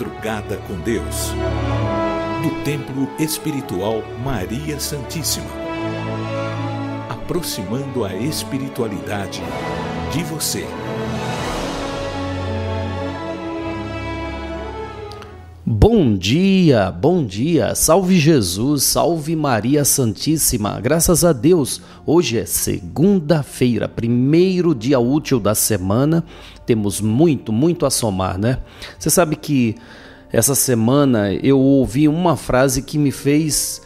Madrugada com Deus, do Templo Espiritual Maria Santíssima, aproximando a espiritualidade de você. Bom dia, salve Jesus, salve Maria Santíssima, graças a Deus, hoje é segunda-feira, primeiro dia útil da semana, temos muito a somar, né? Você sabe que essa semana eu ouvi uma frase que me fez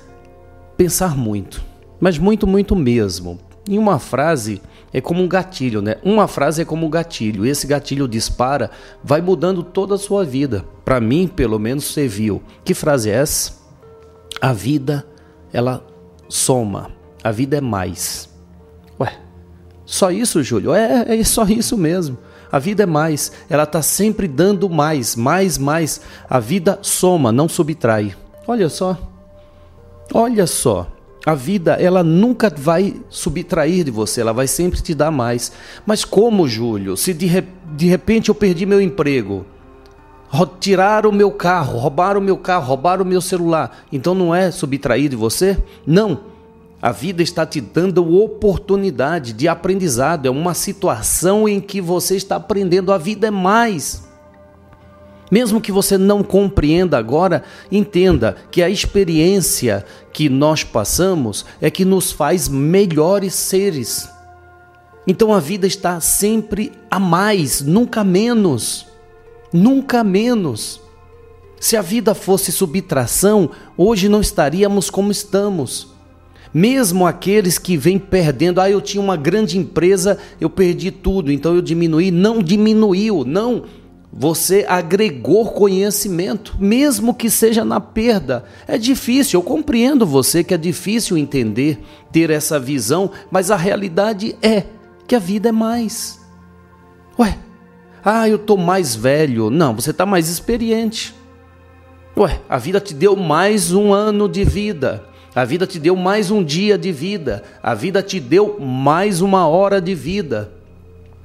pensar muito, mas muito mesmo, e uma frase é como um gatilho, né? Uma frase é como um gatilho, esse gatilho dispara, vai mudando toda a sua vida. Para mim, pelo menos, serviu. Que frase é essa? A vida, ela soma. A vida é mais. Ué, só isso, Júlio? É só isso mesmo. A vida é mais. Ela está sempre dando mais. A vida soma, não subtrai. Olha só. A vida, ela nunca vai subtrair de você, ela vai sempre te dar mais. Mas como, Júlio? Se de repente eu perdi meu emprego, tiraram o meu carro, roubaram o meu celular. Então não é subtrair de você? Não. A vida está te dando oportunidade de aprendizado. É uma situação em que você está aprendendo. A vida é mais. Mesmo que você não compreenda agora, entenda que a experiência que nós passamos é que nos faz melhores seres. Então a vida está sempre a mais, nunca menos. Nunca menos. Se a vida fosse subtração, hoje não estaríamos como estamos. Mesmo aqueles que vêm perdendo, eu tinha uma grande empresa, eu perdi tudo, então eu diminuí. Não diminuiu, não. Você agregou conhecimento, mesmo que seja na perda. É difícil, eu compreendo você que é difícil entender, ter essa visão, mas a realidade é que a vida é mais. Ué? Eu tô mais velho. Não, você tá mais experiente. Ué, a vida te deu mais um ano de vida. A vida te deu mais um dia de vida. A vida te deu mais uma hora de vida.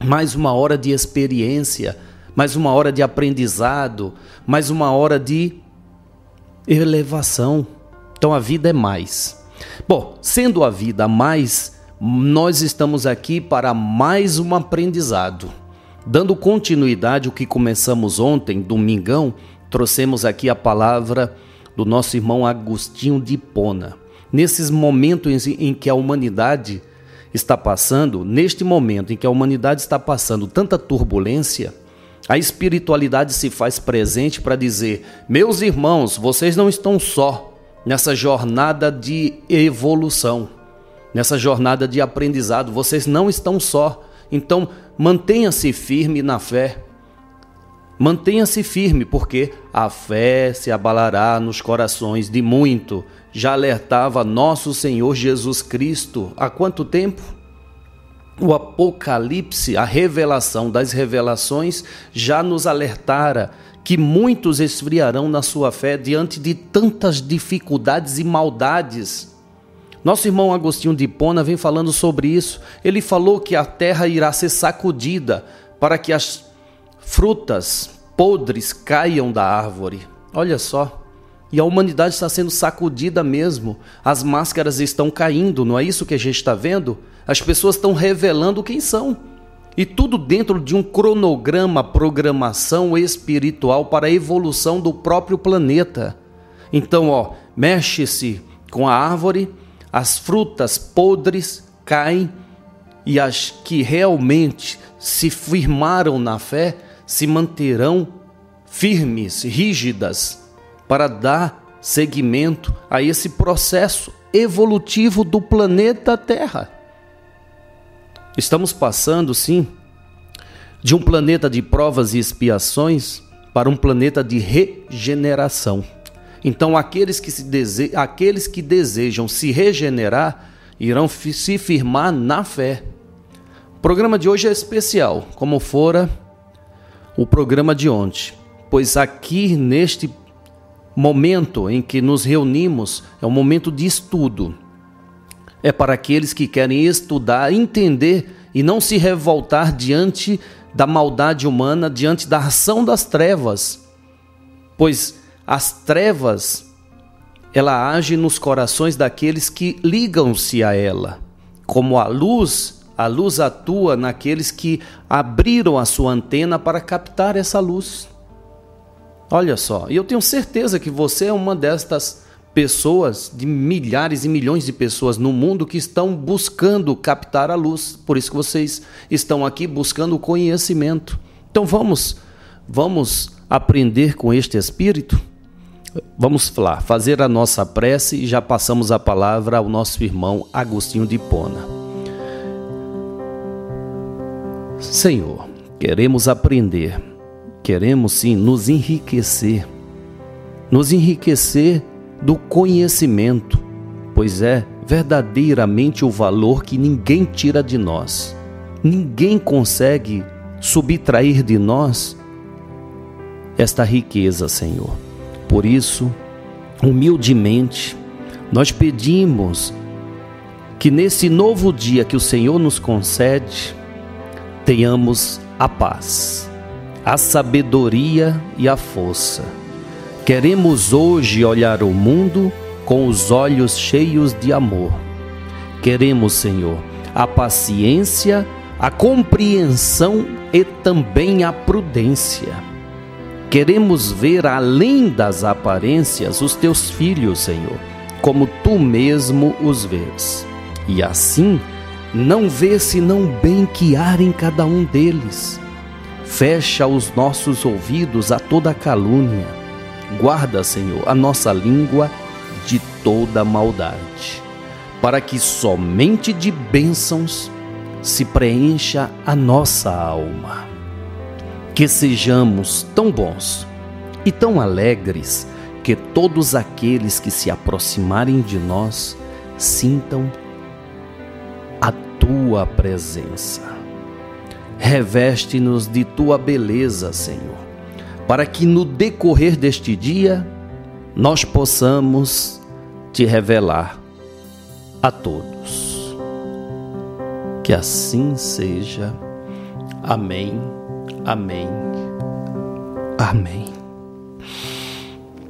Mais uma hora de experiência. Mais uma hora de aprendizado. Mais uma hora de elevação. Então a vida é mais. Bom, sendo a vida mais, nós estamos aqui para mais um aprendizado. Dando continuidade ao que começamos ontem, domingão, trouxemos aqui a palavra do nosso irmão Agostinho de Hipona. Nesses momentos em que a humanidade está passando, tanta turbulência, a espiritualidade se faz presente para dizer: meus irmãos, vocês não estão só nessa jornada de evolução, nessa jornada de aprendizado, vocês não estão só. Então, mantenha-se firme na fé, mantenha-se firme, porque a fé se abalará nos corações de muito. Já alertava nosso Senhor Jesus Cristo há quanto tempo? O Apocalipse, a revelação das revelações, já nos alertara que muitos esfriarão na sua fé diante de tantas dificuldades e maldades. Nosso irmão Agostinho de Hipona vem falando sobre isso. Ele falou que a terra irá ser sacudida para que as frutas podres caiam da árvore. Olha só, e a humanidade está sendo sacudida mesmo. As máscaras estão caindo, não é isso que a gente está vendo? As pessoas estão revelando quem são. E tudo dentro de um cronograma, programação espiritual para a evolução do próprio planeta. Então, mexe-se com a árvore. As frutas podres caem e as que realmente se firmaram na fé se manterão firmes, rígidas, para dar seguimento a esse processo evolutivo do planeta Terra. Estamos passando, sim, de um planeta de provas e expiações para um planeta de regeneração. Então aqueles que desejam se regenerar irão se firmar na fé. O programa de hoje é especial, como fora o programa de ontem, pois aqui neste momento em que nos reunimos é um momento de estudo. É para aqueles que querem estudar, entender e não se revoltar diante da maldade humana, diante da ação das trevas. pois as trevas, ela age nos corações daqueles que ligam-se a ela. Como a luz atua naqueles que abriram a sua antena para captar essa luz. Olha só, e eu tenho certeza que você é uma destas pessoas, de milhares e milhões de pessoas no mundo que estão buscando captar a luz. Por isso que vocês estão aqui buscando o conhecimento. Então vamos aprender com este Espírito? Vamos lá, fazer a nossa prece e já passamos a palavra ao nosso irmão Agostinho de Hipona. Senhor, queremos aprender, queremos sim nos enriquecer do conhecimento, pois é verdadeiramente o valor que ninguém tira de nós, ninguém consegue subtrair de nós esta riqueza, Senhor. Por isso, humildemente, nós pedimos que nesse novo dia que o Senhor nos concede, tenhamos a paz, a sabedoria e a força. Queremos hoje olhar o mundo com os olhos cheios de amor. Queremos, Senhor, a paciência, a compreensão e também a prudência. Queremos ver além das aparências os teus filhos, Senhor, como tu mesmo os vês. E assim, não vê senão o bem que há em cada um deles. Fecha os nossos ouvidos a toda calúnia. Guarda, Senhor, a nossa língua de toda maldade, para que somente de bênçãos se preencha a nossa alma. Que sejamos tão bons e tão alegres que todos aqueles que se aproximarem de nós sintam a Tua presença. Reveste-nos de Tua beleza, Senhor, para que no decorrer deste dia nós possamos te revelar a todos. Que assim seja. Amém, amém, amém.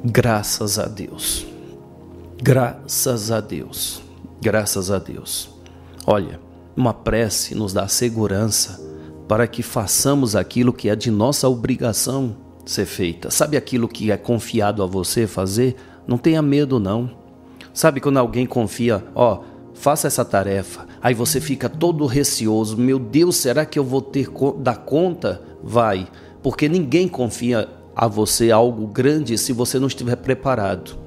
Graças a Deus, graças a Deus, graças a Deus. Olha, uma prece nos dá segurança para que façamos aquilo que é de nossa obrigação ser feita. Sabe aquilo que é confiado a você fazer? Não tenha medo, não. Sabe quando alguém confia, faça essa tarefa, aí você fica todo receoso, meu Deus, será que eu vou dar conta? Vai, porque ninguém confia a você algo grande se você não estiver preparado.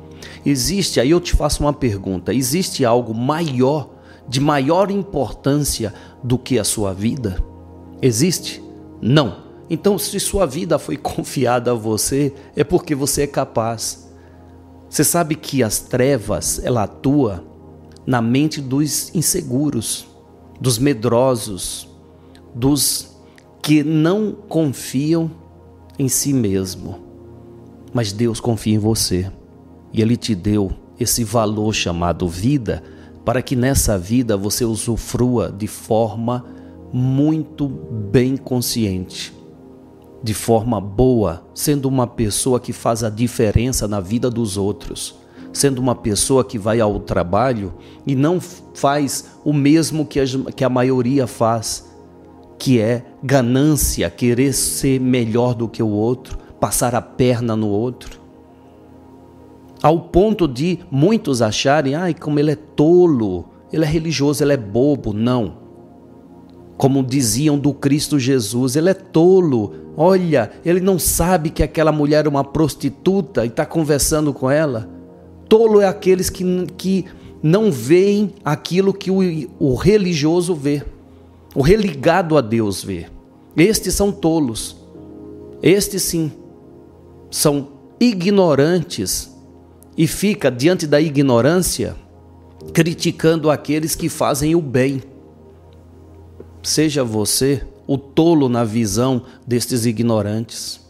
Aí eu te faço uma pergunta, existe algo maior, de maior importância do que a sua vida? Existe? Não. Então, se sua vida foi confiada a você, é porque você é capaz. Você sabe que as trevas, ela atua na mente dos inseguros, dos medrosos, dos que não confiam em si mesmo. Mas Deus confia em você e Ele te deu esse valor chamado vida para que nessa vida você usufrua de forma muito bem consciente, de forma boa, sendo uma pessoa que faz a diferença na vida dos outros, sendo uma pessoa que vai ao trabalho e não faz o mesmo que a maioria faz, que é ganância, querer ser melhor do que o outro, passar a perna no outro, ao ponto de muitos acharem, como ele é tolo, ele é religioso, ele é bobo. Não, como diziam do Cristo Jesus, ele é tolo, olha, ele não sabe que aquela mulher é uma prostituta e está conversando com ela. Tolo é aqueles que não veem aquilo que o religioso vê, o religado a Deus vê. Estes são tolos, estes sim, são ignorantes e fica diante da ignorância criticando aqueles que fazem o bem. Seja você o tolo na visão destes ignorantes.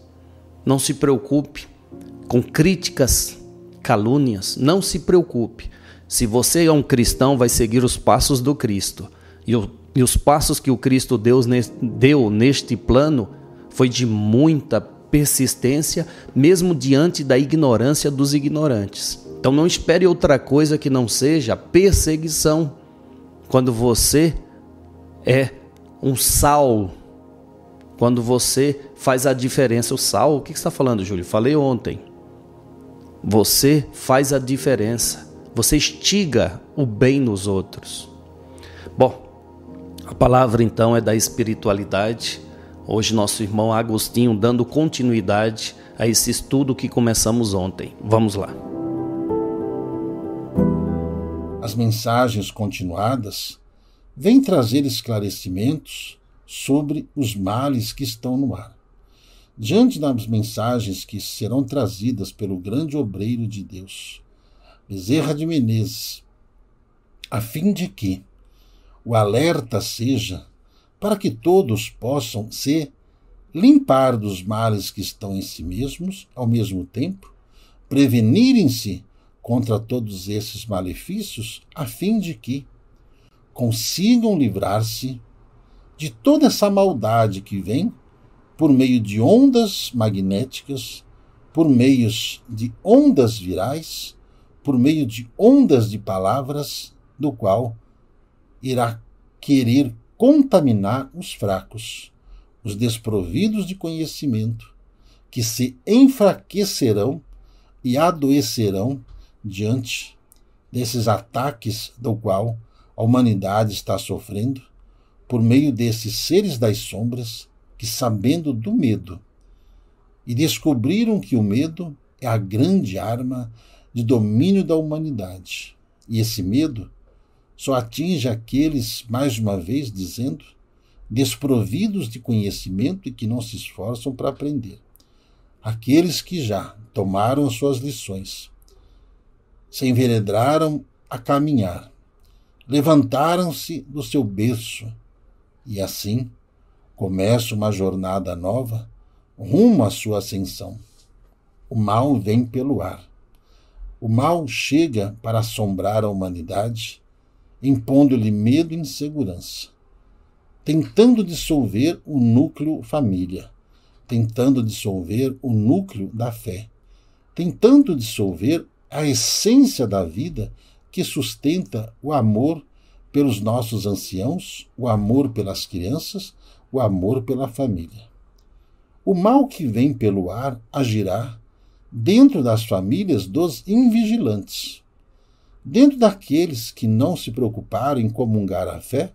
Não se preocupe com críticas, calúnias. Não se preocupe. Se você é um cristão, vai seguir os passos do Cristo. E os passos que o Cristo Deus deu neste plano foi de muita persistência, mesmo diante da ignorância dos ignorantes. Então não espere outra coisa que não seja perseguição, quando você é um sal, quando você faz a diferença. O sal, o que você está falando, Júlio? Falei ontem. Você faz a diferença, você instiga o bem nos outros. Bom, a palavra então é da espiritualidade. Hoje nosso irmão Agostinho dando continuidade a esse estudo que começamos ontem. Vamos lá. As mensagens continuadas vêm trazer esclarecimentos sobre os males que estão no ar. Diante das mensagens que serão trazidas pelo grande obreiro de Deus, Bezerra de Menezes, a fim de que o alerta seja para que todos possam se limpar dos males que estão em si mesmos, ao mesmo tempo, prevenirem-se contra todos esses malefícios, a fim de que consigam livrar-se de toda essa maldade que vem por meio de ondas magnéticas, por meio de ondas virais, por meio de ondas de palavras, do qual irá querer contaminar os fracos, os desprovidos de conhecimento, que se enfraquecerão e adoecerão diante desses ataques do qual a humanidade está sofrendo, por meio desses seres das sombras que, sabendo do medo, e descobriram que o medo é a grande arma de domínio da humanidade. E esse medo só atinge aqueles, mais uma vez dizendo, desprovidos de conhecimento e que não se esforçam para aprender. Aqueles que já tomaram suas lições, se enveredaram a caminhar, levantaram-se do seu berço e assim começa uma jornada nova rumo à sua ascensão. O mal vem pelo ar. O mal chega para assombrar a humanidade, impondo-lhe medo e insegurança, tentando dissolver o núcleo família, tentando dissolver o núcleo da fé, tentando dissolver a essência da vida que sustenta o amor pelos nossos anciãos, o amor pelas crianças, o amor pela família. O mal que vem pelo ar agirá dentro das famílias dos invigilantes, dentro daqueles que não se preocuparam em comungar a fé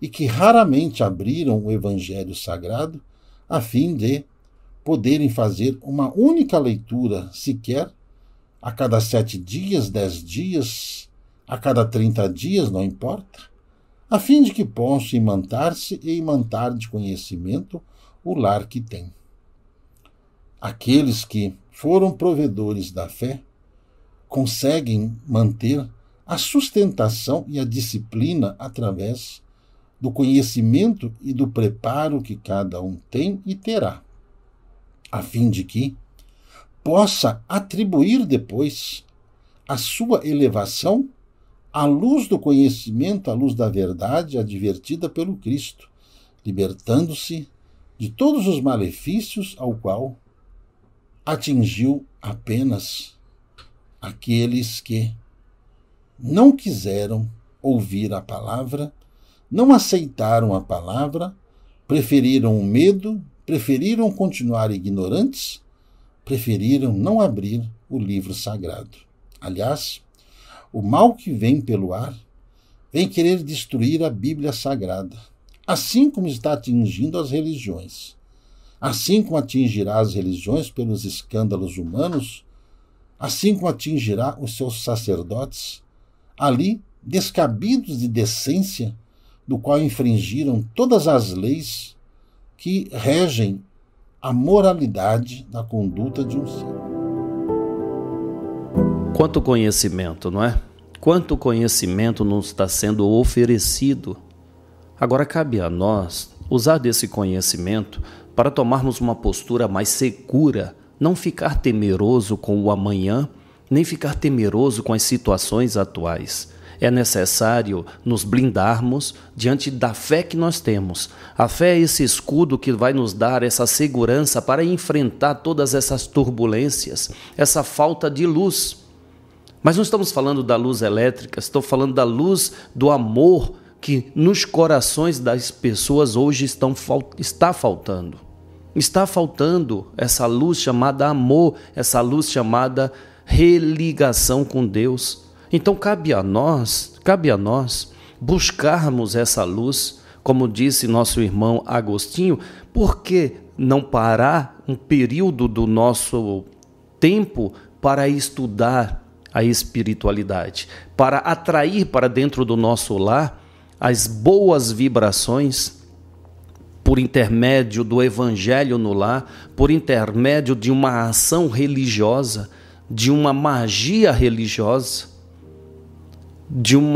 e que raramente abriram o Evangelho Sagrado a fim de poderem fazer uma única leitura sequer a cada 7 dias, 10 dias, a cada 30 dias, não importa, a fim de que possam imantar-se e imantar de conhecimento o lar que tem. Aqueles que foram provedores da fé conseguem manter a sustentação e a disciplina através do conhecimento e do preparo que cada um tem e terá, a fim de que possa atribuir depois a sua elevação à luz do conhecimento, à luz da verdade advertida pelo Cristo, libertando-se de todos os malefícios ao qual atingiu apenas aqueles que não quiseram ouvir a palavra, não aceitaram a palavra, preferiram o medo, preferiram continuar ignorantes, preferiram não abrir o livro sagrado. Aliás, o mal que vem pelo ar vem querer destruir a Bíblia Sagrada, assim como está atingindo as religiões, assim como atingirá as religiões pelos escândalos humanos, assim como atingirá os seus sacerdotes, ali descabidos de decência, do qual infringiram todas as leis que regem a moralidade da conduta de um ser. Quanto conhecimento, não é? Quanto conhecimento nos está sendo oferecido. Agora cabe a nós usar desse conhecimento para tomarmos uma postura mais segura, não ficar temeroso com o amanhã, nem ficar temeroso com as situações atuais. É necessário nos blindarmos diante da fé que nós temos. A fé é esse escudo que vai nos dar essa segurança para enfrentar todas essas turbulências, essa falta de luz. Mas não estamos falando da luz elétrica, estou falando da luz do amor que nos corações das pessoas hoje está faltando. Está faltando essa luz chamada amor, essa luz chamada religação com Deus. Então cabe a nós buscarmos essa luz, como disse nosso irmão Agostinho. Por que não parar um período do nosso tempo para estudar a espiritualidade, para atrair para dentro do nosso lar as boas vibrações por intermédio do evangelho no lar, por intermédio de uma ação religiosa, de uma magia religiosa, de um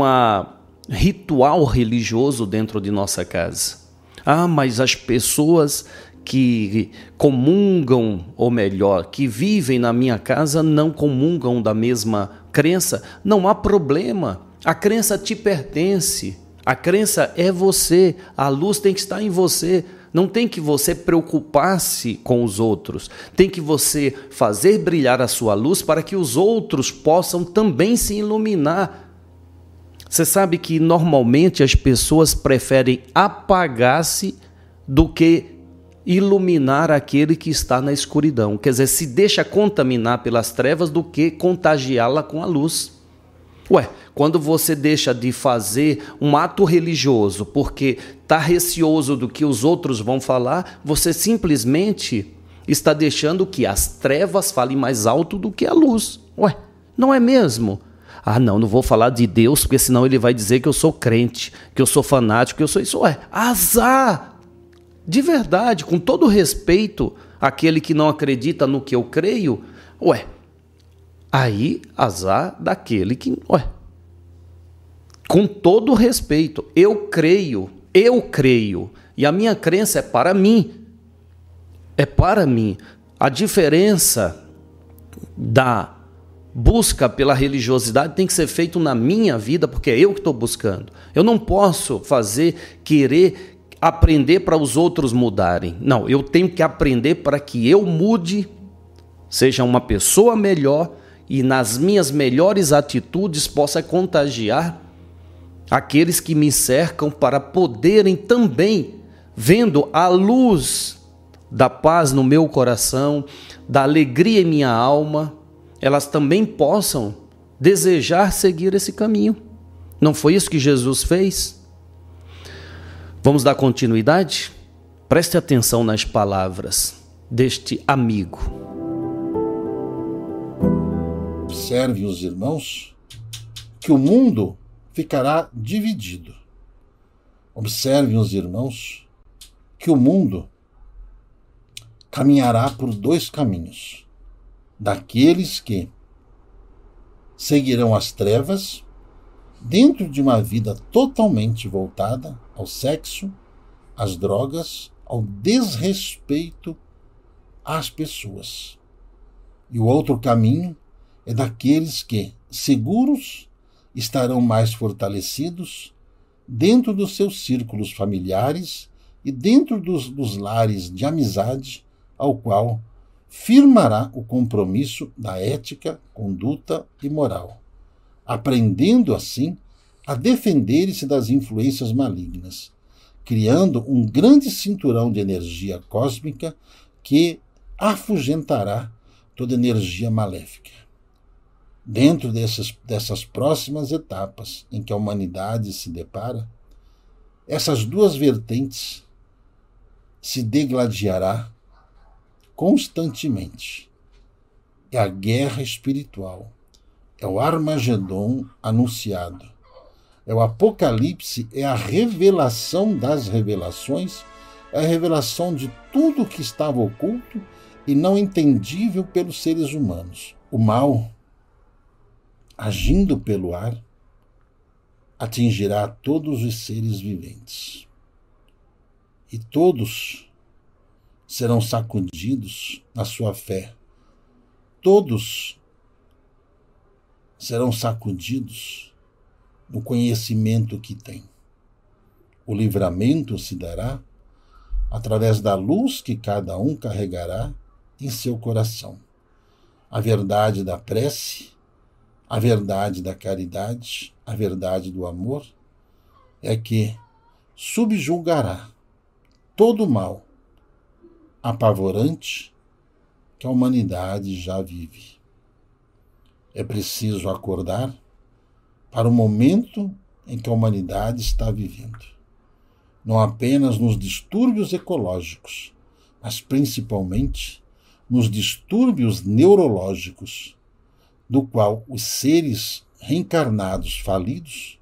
ritual religioso dentro de nossa casa. Ah, mas as pessoas que comungam, ou melhor, que vivem na minha casa, não comungam da mesma crença. Não há problema, a crença te pertence, a crença é você, a luz tem que estar em você. Não tem que você preocupar-se com os outros, tem que você fazer brilhar a sua luz para que os outros possam também se iluminar. Você sabe que normalmente as pessoas preferem apagar-se do que iluminar aquele que está na escuridão. Quer dizer, se deixa contaminar pelas trevas do que contagiá-la com a luz. Ué, quando você deixa de fazer um ato religioso porque está receoso do que os outros vão falar, você simplesmente está deixando que as trevas falem mais alto do que a luz. Ué, não é mesmo? Ah, não vou falar de Deus, porque senão ele vai dizer que eu sou crente, que eu sou fanático, que eu sou isso. Ué, azar! De verdade, com todo respeito, aquele que não acredita no que eu creio, ué, aí azar daquele que... Ué, com todo respeito, eu creio, e a minha crença é para mim. É para mim. A diferença da busca pela religiosidade tem que ser feito na minha vida, porque é eu que estou buscando. Eu não posso querer aprender para os outros mudarem. Não, eu tenho que aprender para que eu mude, seja uma pessoa melhor e nas minhas melhores atitudes possa contagiar aqueles que me cercam para poderem também, vendo a luz da paz no meu coração, da alegria em minha alma, elas também possam desejar seguir esse caminho. Não foi isso que Jesus fez? Vamos dar continuidade? Preste atenção nas palavras deste amigo. Observe, os irmãos, que o mundo ficará dividido. Observe, os irmãos, que o mundo caminhará por dois caminhos: daqueles que seguirão as trevas dentro de uma vida totalmente voltada ao sexo, às drogas, ao desrespeito às pessoas. E o outro caminho é daqueles que, seguros, estarão mais fortalecidos dentro dos seus círculos familiares e dentro dos lares de amizade ao qual firmará o compromisso da ética, conduta e moral, aprendendo assim a defender-se das influências malignas, criando um grande cinturão de energia cósmica que afugentará toda energia maléfica. Dentro dessas próximas etapas em que a humanidade se depara, essas duas vertentes se degladiará constantemente. É a guerra espiritual, é o Armagedon anunciado, é o Apocalipse, é a revelação das revelações, é a revelação de tudo que estava oculto e não entendível pelos seres humanos. O mal, agindo pelo ar, atingirá todos os seres viventes. E todos serão sacudidos na sua fé. Todos serão sacudidos o conhecimento que tem. O livramento se dará através da luz que cada um carregará em seu coração. A verdade da prece, a verdade da caridade, a verdade do amor é que subjugará todo o mal apavorante que a humanidade já vive. É preciso acordar para o momento em que a humanidade está vivendo, não apenas nos distúrbios ecológicos, mas principalmente nos distúrbios neurológicos, do qual os seres reencarnados falidos,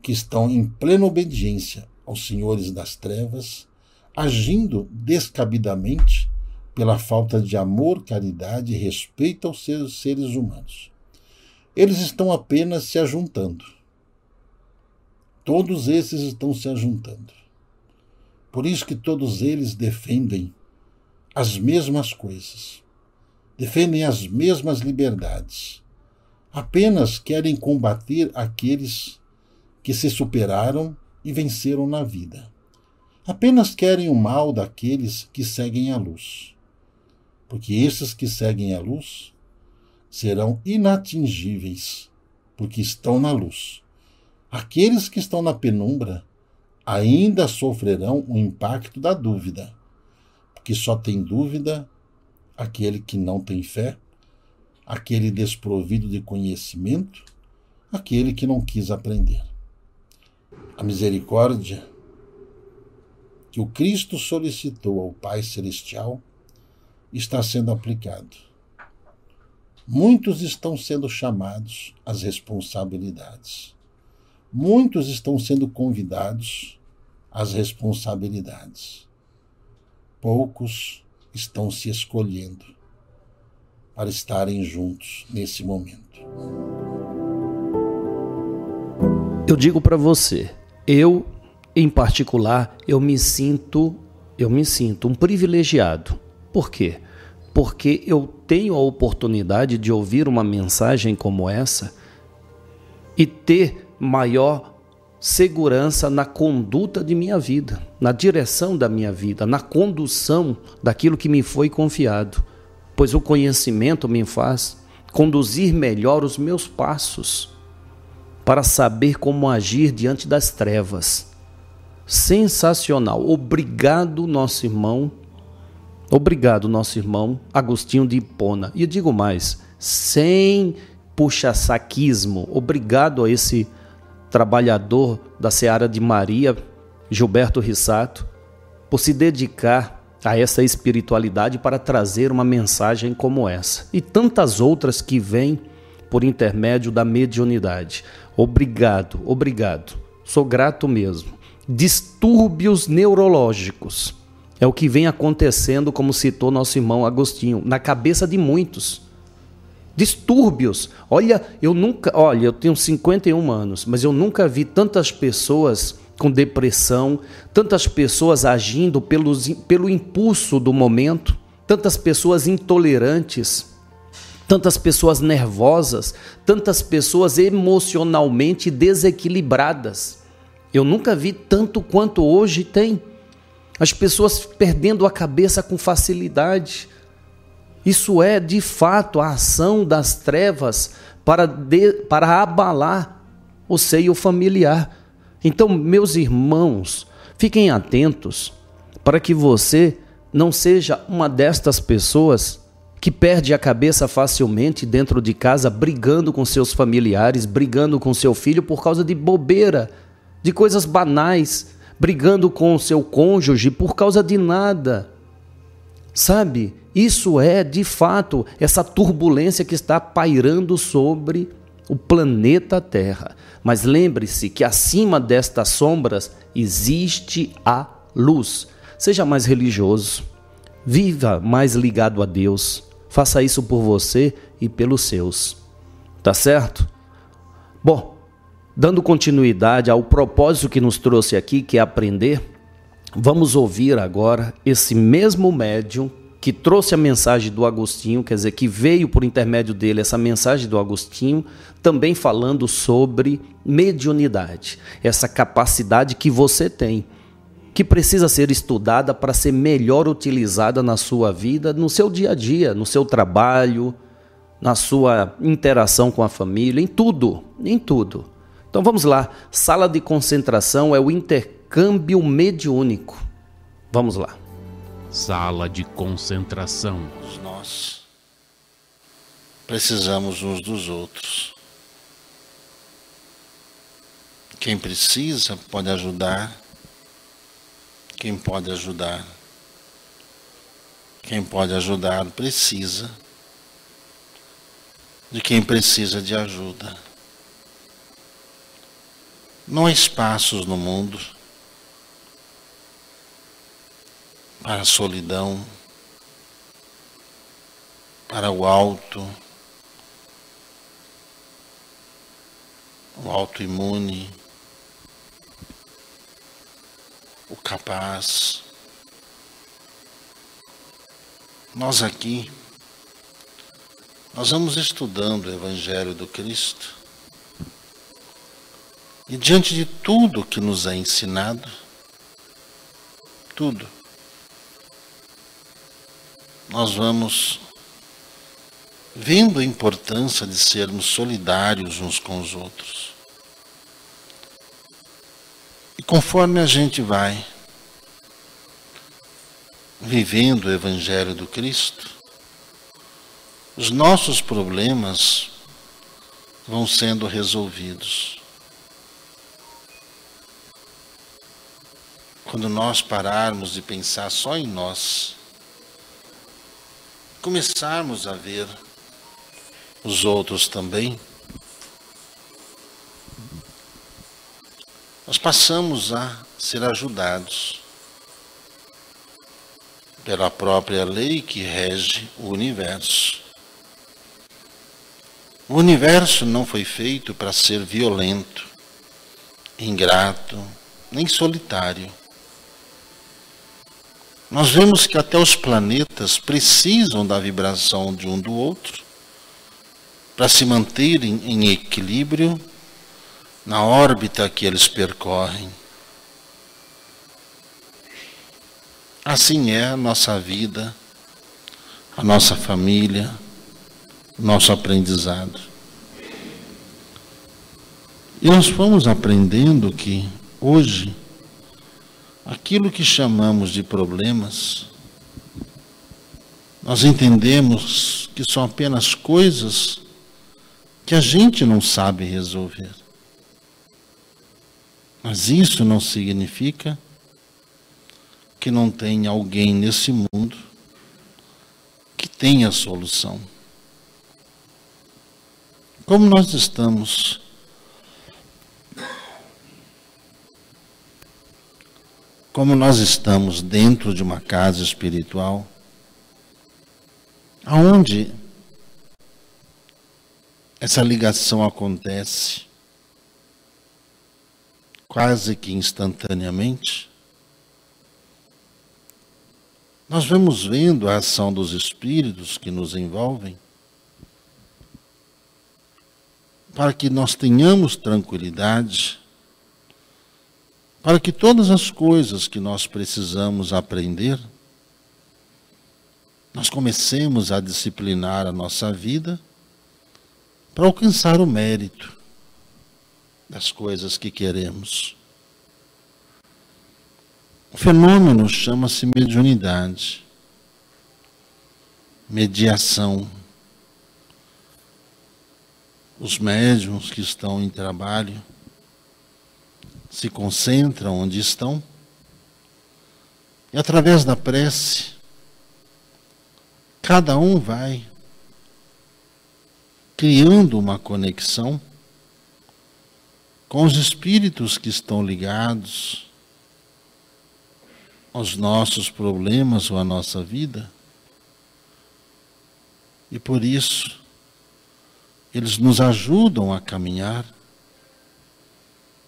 que estão em plena obediência aos senhores das trevas, agindo descabidamente pela falta de amor, caridade e respeito aos seres humanos. Eles estão apenas se ajuntando. Todos esses estão se ajuntando. Por isso que todos eles defendem as mesmas coisas, defendem as mesmas liberdades. Apenas querem combater aqueles que se superaram e venceram na vida. Apenas querem o mal daqueles que seguem a luz, porque esses que seguem a luz serão inatingíveis, porque estão na luz. Aqueles que estão na penumbra ainda sofrerão o impacto da dúvida, porque só tem dúvida aquele que não tem fé, aquele desprovido de conhecimento, aquele que não quis aprender. A misericórdia que o Cristo solicitou ao Pai Celestial está sendo aplicado. Muitos estão sendo chamados às responsabilidades. Muitos estão sendo convidados às responsabilidades. Poucos estão se escolhendo para estarem juntos nesse momento. Eu digo para você, em particular, eu me sinto um privilegiado. Por quê? Porque eu tenho a oportunidade de ouvir uma mensagem como essa e ter maior segurança na conduta de minha vida, na direção da minha vida, na condução daquilo que me foi confiado, pois o conhecimento me faz conduzir melhor os meus passos para saber como agir diante das trevas. Sensacional. Obrigado, nosso irmão Agostinho de Hipona. E digo mais, sem puxa-saquismo. Obrigado a esse trabalhador da Seara de Maria, Gilberto Rissato, por se dedicar a essa espiritualidade para trazer uma mensagem como essa. E tantas outras que vêm por intermédio da mediunidade. Obrigado. Sou grato mesmo. Distúrbios neurológicos é o que vem acontecendo, como citou nosso irmão Agostinho, na cabeça de muitos. Distúrbios. Olha, eu tenho 51 anos, mas eu nunca vi tantas pessoas com depressão, tantas pessoas agindo pelo impulso do momento, tantas pessoas intolerantes, tantas pessoas nervosas, tantas pessoas emocionalmente desequilibradas. Eu nunca vi tanto quanto hoje tem. As pessoas perdendo a cabeça com facilidade. Isso é, de fato, a ação das trevas para abalar o seio familiar. Então, meus irmãos, fiquem atentos para que você não seja uma destas pessoas que perde a cabeça facilmente dentro de casa, brigando com seus familiares, brigando com seu filho por causa de bobeira, de coisas banais, brigando com o seu cônjuge por causa de nada. Sabe, isso é, de fato, essa turbulência que está pairando sobre o planeta Terra. Mas lembre-se que acima destas sombras existe a luz. Seja mais religioso, viva mais ligado a Deus. Faça isso por você e pelos seus. Tá certo? Bom, dando continuidade ao propósito que nos trouxe aqui, que é aprender, vamos ouvir agora esse mesmo médium que trouxe a mensagem do Agostinho, quer dizer, que veio por intermédio dele essa mensagem do Agostinho, também falando sobre mediunidade, essa capacidade que você tem, que precisa ser estudada para ser melhor utilizada na sua vida, no seu dia a dia, no seu trabalho, na sua interação com a família, em tudo, em tudo. Então vamos lá, sala de concentração é o intercâmbio mediúnico. Vamos lá. Sala de concentração. Nós precisamos uns dos outros. Quem precisa pode ajudar. Quem pode ajudar. Quem pode ajudar precisa de quem precisa de ajuda. Não há espaços no mundo para a solidão, para o autoimune, o capaz. Nós aqui, nós vamos estudando o Evangelho do Cristo e diante de tudo que nos é ensinado, tudo, nós vamos vendo a importância de sermos solidários uns com os outros. E conforme a gente vai vivendo o Evangelho do Cristo, os nossos problemas vão sendo resolvidos. Quando nós pararmos de pensar só em nós, começarmos a ver os outros também, nós passamos a ser ajudados pela própria lei que rege o universo. O universo não foi feito para ser violento, ingrato, nem solitário. Nós vemos que até os planetas precisam da vibração de um do outro para se manterem em equilíbrio na órbita que eles percorrem. Assim é a nossa vida, a nossa família, o nosso aprendizado. E nós fomos aprendendo que hoje aquilo que chamamos de problemas, nós entendemos que são apenas coisas que a gente não sabe resolver. Mas isso não significa que não tenha alguém nesse mundo que tenha a solução. Como nós estamos dentro de uma casa espiritual, aonde essa ligação acontece quase que instantaneamente, nós vamos vendo a ação dos espíritos que nos envolvem para que nós tenhamos tranquilidade, para que todas as coisas que nós precisamos aprender, nós comecemos a disciplinar a nossa vida para alcançar o mérito das coisas que queremos. O fenômeno chama-se mediunidade, mediação. Os médiuns que estão em trabalho se concentram onde estão e, através da prece, cada um vai criando uma conexão com os espíritos que estão ligados aos nossos problemas ou à nossa vida. E por isso, eles nos ajudam a caminhar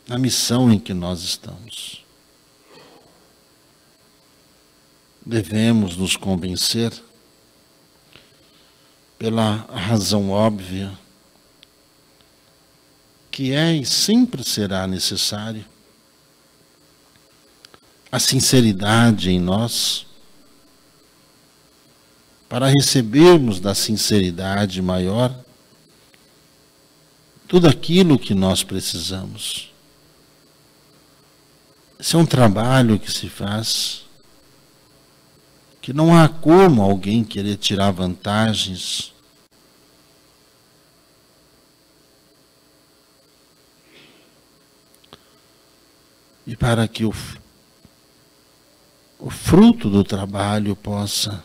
na missão em que nós estamos. devemos nos convencer, pela razão óbvia, que é e sempre será necessário a sinceridade em nós, para recebermos da sinceridade maior tudo aquilo que nós precisamos. Esse é um trabalho que se faz, que não há como alguém querer tirar vantagens. E para que o fruto do trabalho possa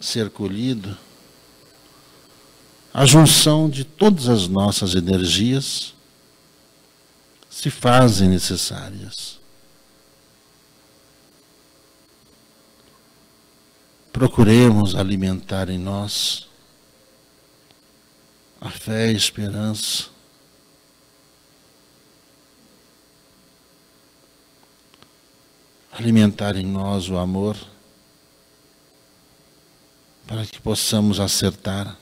ser colhido, a junção de todas as nossas energias se fazem necessárias. Procuremos alimentar em nós a fé e a esperança, alimentar em nós o amor, para que possamos acertar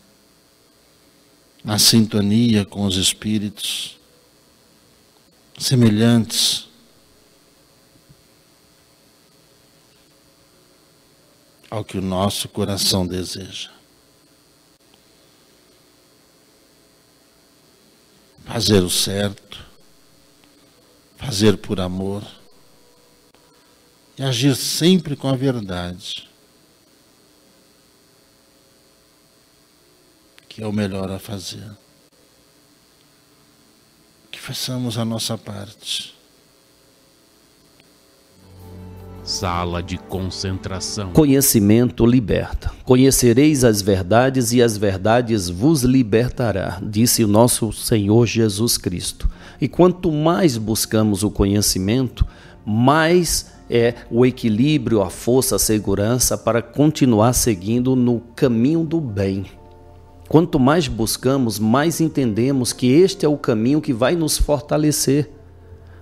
na sintonia com os espíritos semelhantes, ao que o nosso coração deseja. Fazer o certo, fazer por amor e agir sempre com a verdade, que é o melhor a fazer. Que façamos a nossa parte. Sala de concentração. Conhecimento liberta. Conhecereis as verdades e as verdades vos libertará, disse o nosso Senhor Jesus Cristo. E quanto mais buscamos o conhecimento, mais é o equilíbrio, a força, a segurança para continuar seguindo no caminho do bem. Quanto mais buscamos, mais entendemos que este é o caminho que vai nos fortalecer.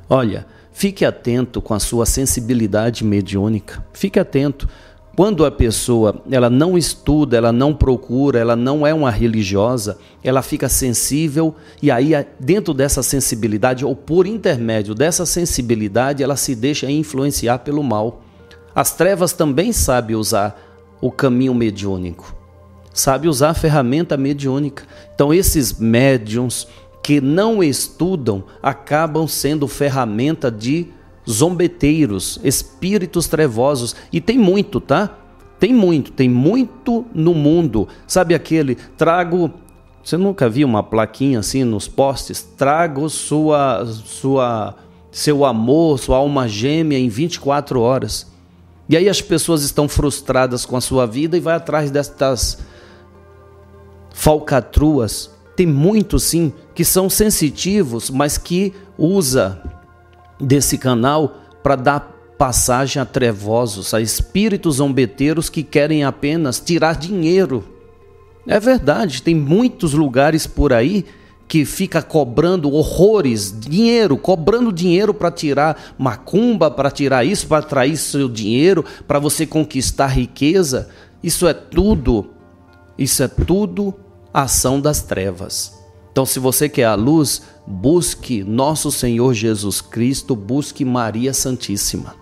Olha, fique atento com a sua sensibilidade mediúnica. Fique atento. Quando a pessoa ela não estuda, ela não procura, ela não é uma religiosa, ela fica sensível e aí dentro dessa sensibilidade ou por intermédio dessa sensibilidade ela se deixa influenciar pelo mal. As trevas também sabem usar o caminho mediúnico, sabem usar a ferramenta mediúnica. Então esses médiuns que não estudam, acabam sendo ferramenta de zombeteiros, espíritos trevosos. E tem muito, tá? Tem muito no mundo. Sabe aquele, trago... Você nunca viu uma plaquinha assim nos postes? Trago seu amor, sua alma gêmea em 24 horas. E aí as pessoas estão frustradas com a sua vida e vai atrás destas falcatruas. Tem muitos, sim, que são sensitivos, mas que usa desse canal para dar passagem a trevosos, a espíritos zombeteiros que querem apenas tirar dinheiro. É verdade, tem muitos lugares por aí que fica cobrando horrores, dinheiro, cobrando dinheiro para tirar macumba, para tirar isso, para atrair seu dinheiro, para você conquistar riqueza. Isso é tudo ação das trevas. Então, se você quer a luz, busque nosso Senhor Jesus Cristo, busque Maria Santíssima.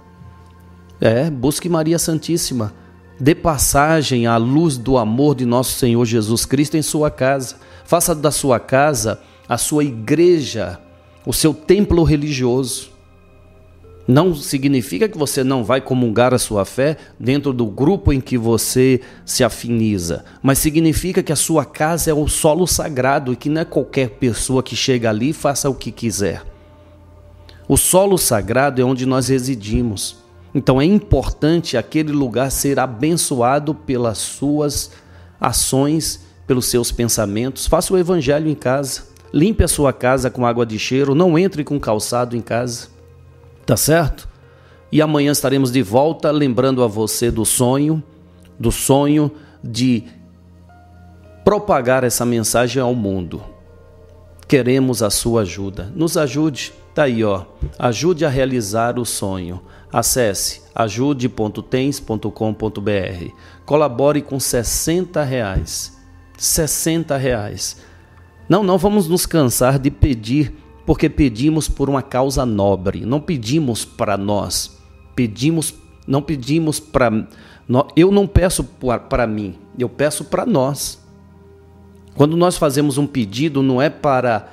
Busque Maria Santíssima. Dê passagem à luz do amor de nosso Senhor Jesus Cristo em sua casa. Faça da sua casa a sua igreja, o seu templo religioso. Não significa que você não vai comungar a sua fé dentro do grupo em que você se afiniza, mas significa que a sua casa é o solo sagrado e que não é qualquer pessoa que chega ali e faça o que quiser. O solo sagrado é onde nós residimos. Então é importante aquele lugar ser abençoado pelas suas ações, pelos seus pensamentos. Faça o evangelho em casa, limpe a sua casa com água de cheiro, não entre com calçado em casa. Tá certo? E amanhã estaremos de volta lembrando a você do sonho de propagar essa mensagem ao mundo. Queremos a sua ajuda. Nos ajude. Tá aí, ó. Ajude a realizar o sonho. Acesse ajude.tens.com.br. Colabore com R$60. R$60. Não vamos nos cansar de pedir, porque pedimos por uma causa nobre. Não pedimos para nós. Não pedimos para... Eu não peço para mim, eu peço para nós. Quando nós fazemos um pedido, não é para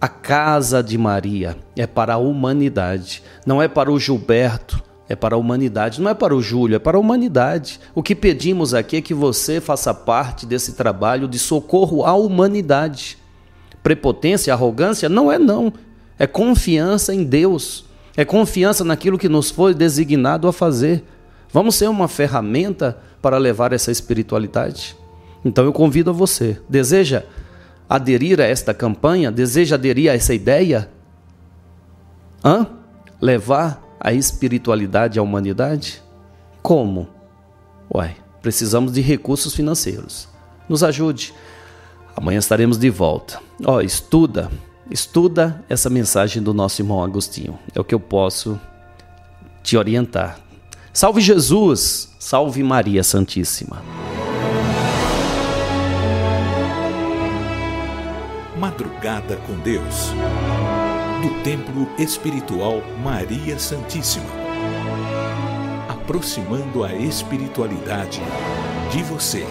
a casa de Maria, é para a humanidade. Não é para o Gilberto, é para a humanidade. Não é para o Júlio, é para a humanidade. O que pedimos aqui é que você faça parte desse trabalho de socorro à humanidade. Prepotência, arrogância? Não é não. É confiança em Deus. É confiança naquilo que nos foi designado a fazer. Vamos ser uma ferramenta para levar essa espiritualidade? Então eu convido a você. Deseja aderir a esta campanha? Deseja aderir a essa ideia? Levar a espiritualidade à humanidade? Como? Precisamos de recursos financeiros. Nos ajude. Amanhã estaremos de volta. Estuda essa mensagem do nosso irmão Agostinho. É o que eu posso te orientar. Salve Jesus! Salve Maria Santíssima! Madrugada com Deus, do Templo Espiritual Maria Santíssima, aproximando a espiritualidade de você.